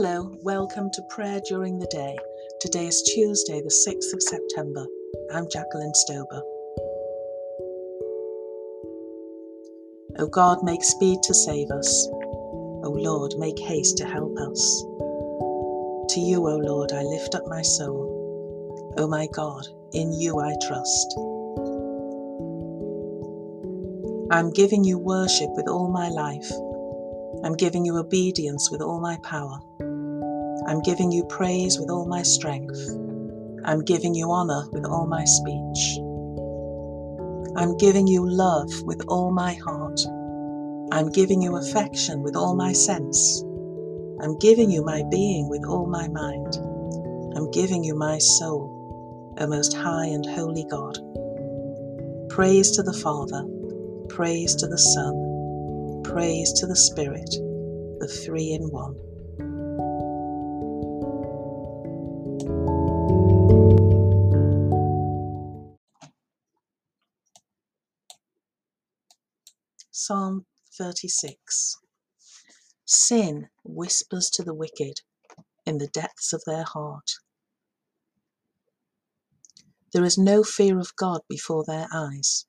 Hello, welcome to Prayer During the Day. Today is Tuesday, the 6th of September. I'm Jacqueline Stober. O God, make speed to save us. O Lord, make haste to help us. To you, O Lord, I lift up my soul. O my God, in you I trust. I'm giving you worship with all my life. I'm giving you obedience with all my power. I'm giving you praise with all my strength. I'm giving you honour with all my speech. I'm giving you love with all my heart. I'm giving you affection with all my sense. I'm giving you my being with all my mind. I'm giving you my soul, O most high and holy God. Praise to the Father, praise to the Son, praise to the Spirit, the three in one. Psalm 36. Sin whispers to the wicked in the depths of their heart. There is no fear of God before their eyes.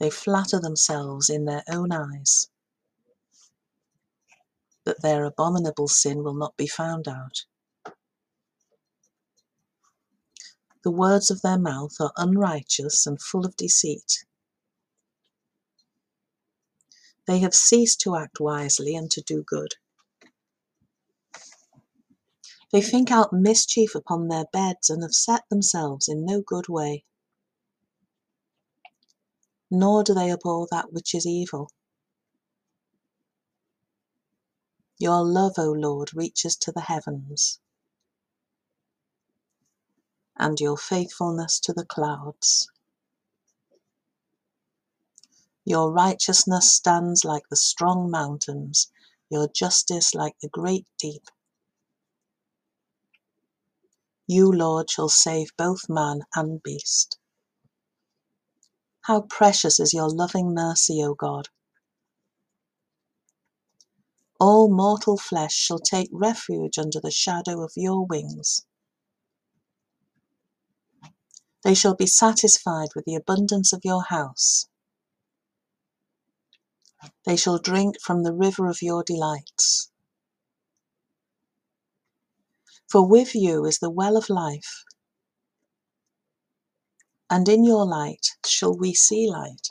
They flatter themselves in their own eyes, that their abominable sin will not be found out. The words of their mouth are unrighteous and full of deceit. They have ceased to act wisely and to do good. They think out mischief upon their beds and have set themselves in no good way. Nor do they abhor that which is evil. Your love, O Lord, reaches to the heavens, and your faithfulness to the clouds. Your righteousness stands like the strong mountains, your justice like the great deep. You, Lord, shall save both man and beast. How precious is your loving mercy, O God! All mortal flesh shall take refuge under the shadow of your wings. They shall be satisfied with the abundance of your house. They shall drink from the river of your delights. For with you is the well of life, and in your light shall we see light.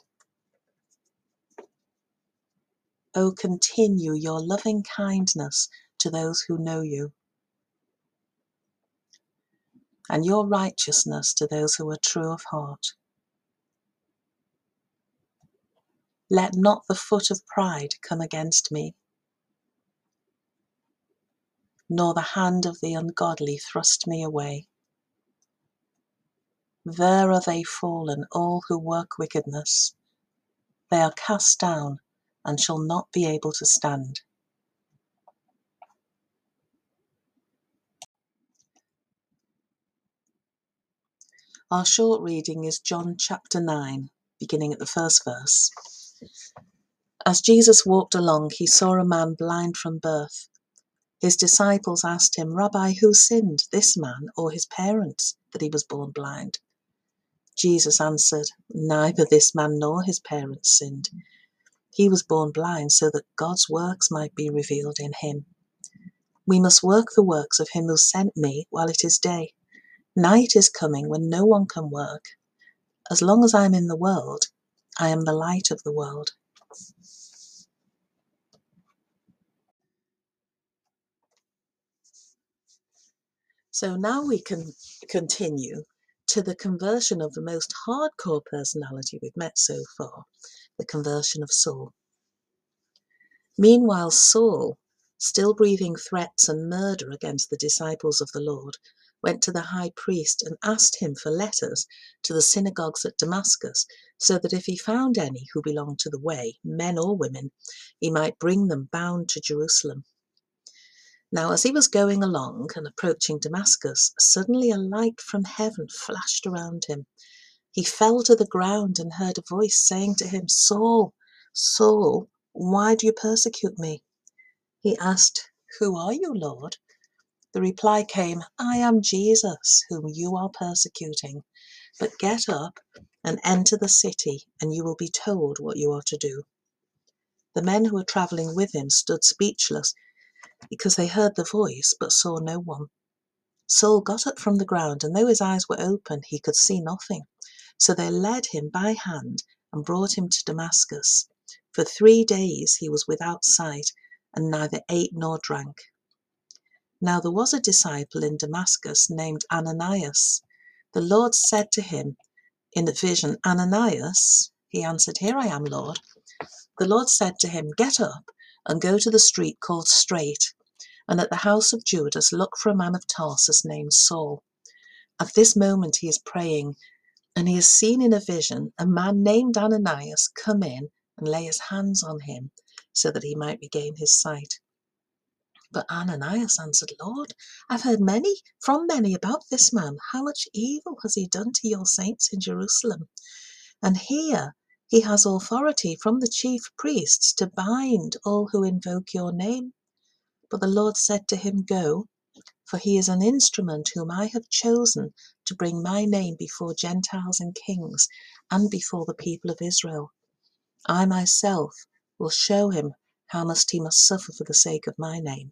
O continue your loving kindness to those who know you, and your righteousness to those who are true of heart. Let not the foot of pride come against me, nor the hand of the ungodly thrust me away. There are they fallen, all who work wickedness. They are cast down and shall not be able to stand. Our short reading is John chapter 9, beginning at the first verse. As Jesus walked along, he saw a man blind from birth. His disciples asked him, "Rabbi, who sinned, this man or his parents, that he was born blind?" Jesus answered, "Neither this man nor his parents sinned. He was born blind so that God's works might be revealed in him. We must work the works of him who sent me while it is day. Night is coming when no one can work. As long as I am in the world, I am the light of the world." So now we can continue to the conversion of the most hardcore personality we've met so far, the conversion of Saul. Meanwhile, Saul, still breathing threats and murder against the disciples of the Lord, went to the high priest and asked him for letters to the synagogues at Damascus, so that if he found any who belonged to the way, men or women, he might bring them bound to Jerusalem. Now, as he was going along and approaching Damascus, suddenly a light from heaven flashed around him. He fell to the ground and heard a voice saying to him, "Saul, Saul, why do you persecute me?" He asked, "Who are you, Lord?" The reply came, "I am Jesus, whom you are persecuting. But get up and enter the city, and you will be told what you are to do." The men who were travelling with him stood speechless, because they heard the voice but saw no one. Saul got up from the ground, and though his eyes were open, he could see nothing. So they led him by hand and brought him to Damascus. For 3 days he was without sight, and neither ate nor drank. Now there was a disciple in Damascus named Ananias. The Lord said to him in a vision, "Ananias." He answered, "Here I am, Lord." The Lord said to him, "Get up and go to the street called Straight, and at the house of Judas look for a man of Tarsus named Saul. At this moment he is praying, and he has seen in a vision a man named Ananias come in and lay his hands on him, so that he might regain his sight." But Ananias answered, "Lord, I've heard from many about this man, how much evil has he done to your saints in Jerusalem? And here he has authority from the chief priests to bind all who invoke your name." But the Lord said to him, "Go, for he is an instrument whom I have chosen to bring my name before Gentiles and kings, and before the people of Israel. I myself will show him how much he must suffer for the sake of my name."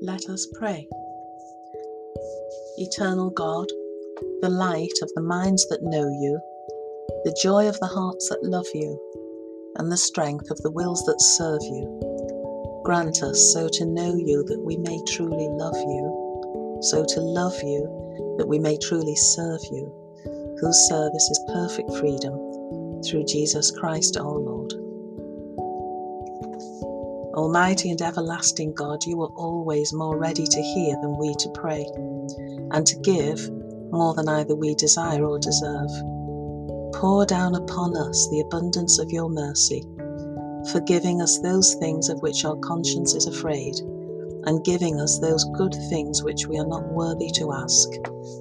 Let us pray. Eternal God, the light of the minds that know you, the joy of the hearts that love you, and the strength of the wills that serve you, grant us so to know you that we may truly love you, so to love you that we may truly serve you, whose service is perfect freedom, through Jesus Christ our Lord. Almighty and everlasting God, you are always more ready to hear than we to pray, and to give more than either we desire or deserve. Pour down upon us the abundance of your mercy, forgiving us those things of which our conscience is afraid, and giving us those good things which we are not worthy to ask,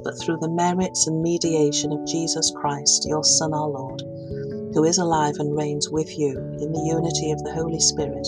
but through the merits and mediation of Jesus Christ, your Son, our Lord, who is alive and reigns with you in the unity of the Holy Spirit,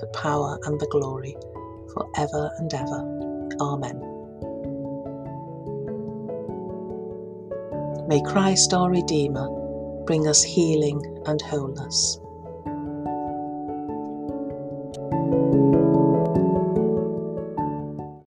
the power, and the glory, for ever and ever. Amen. May Christ our Redeemer bring us healing and wholeness.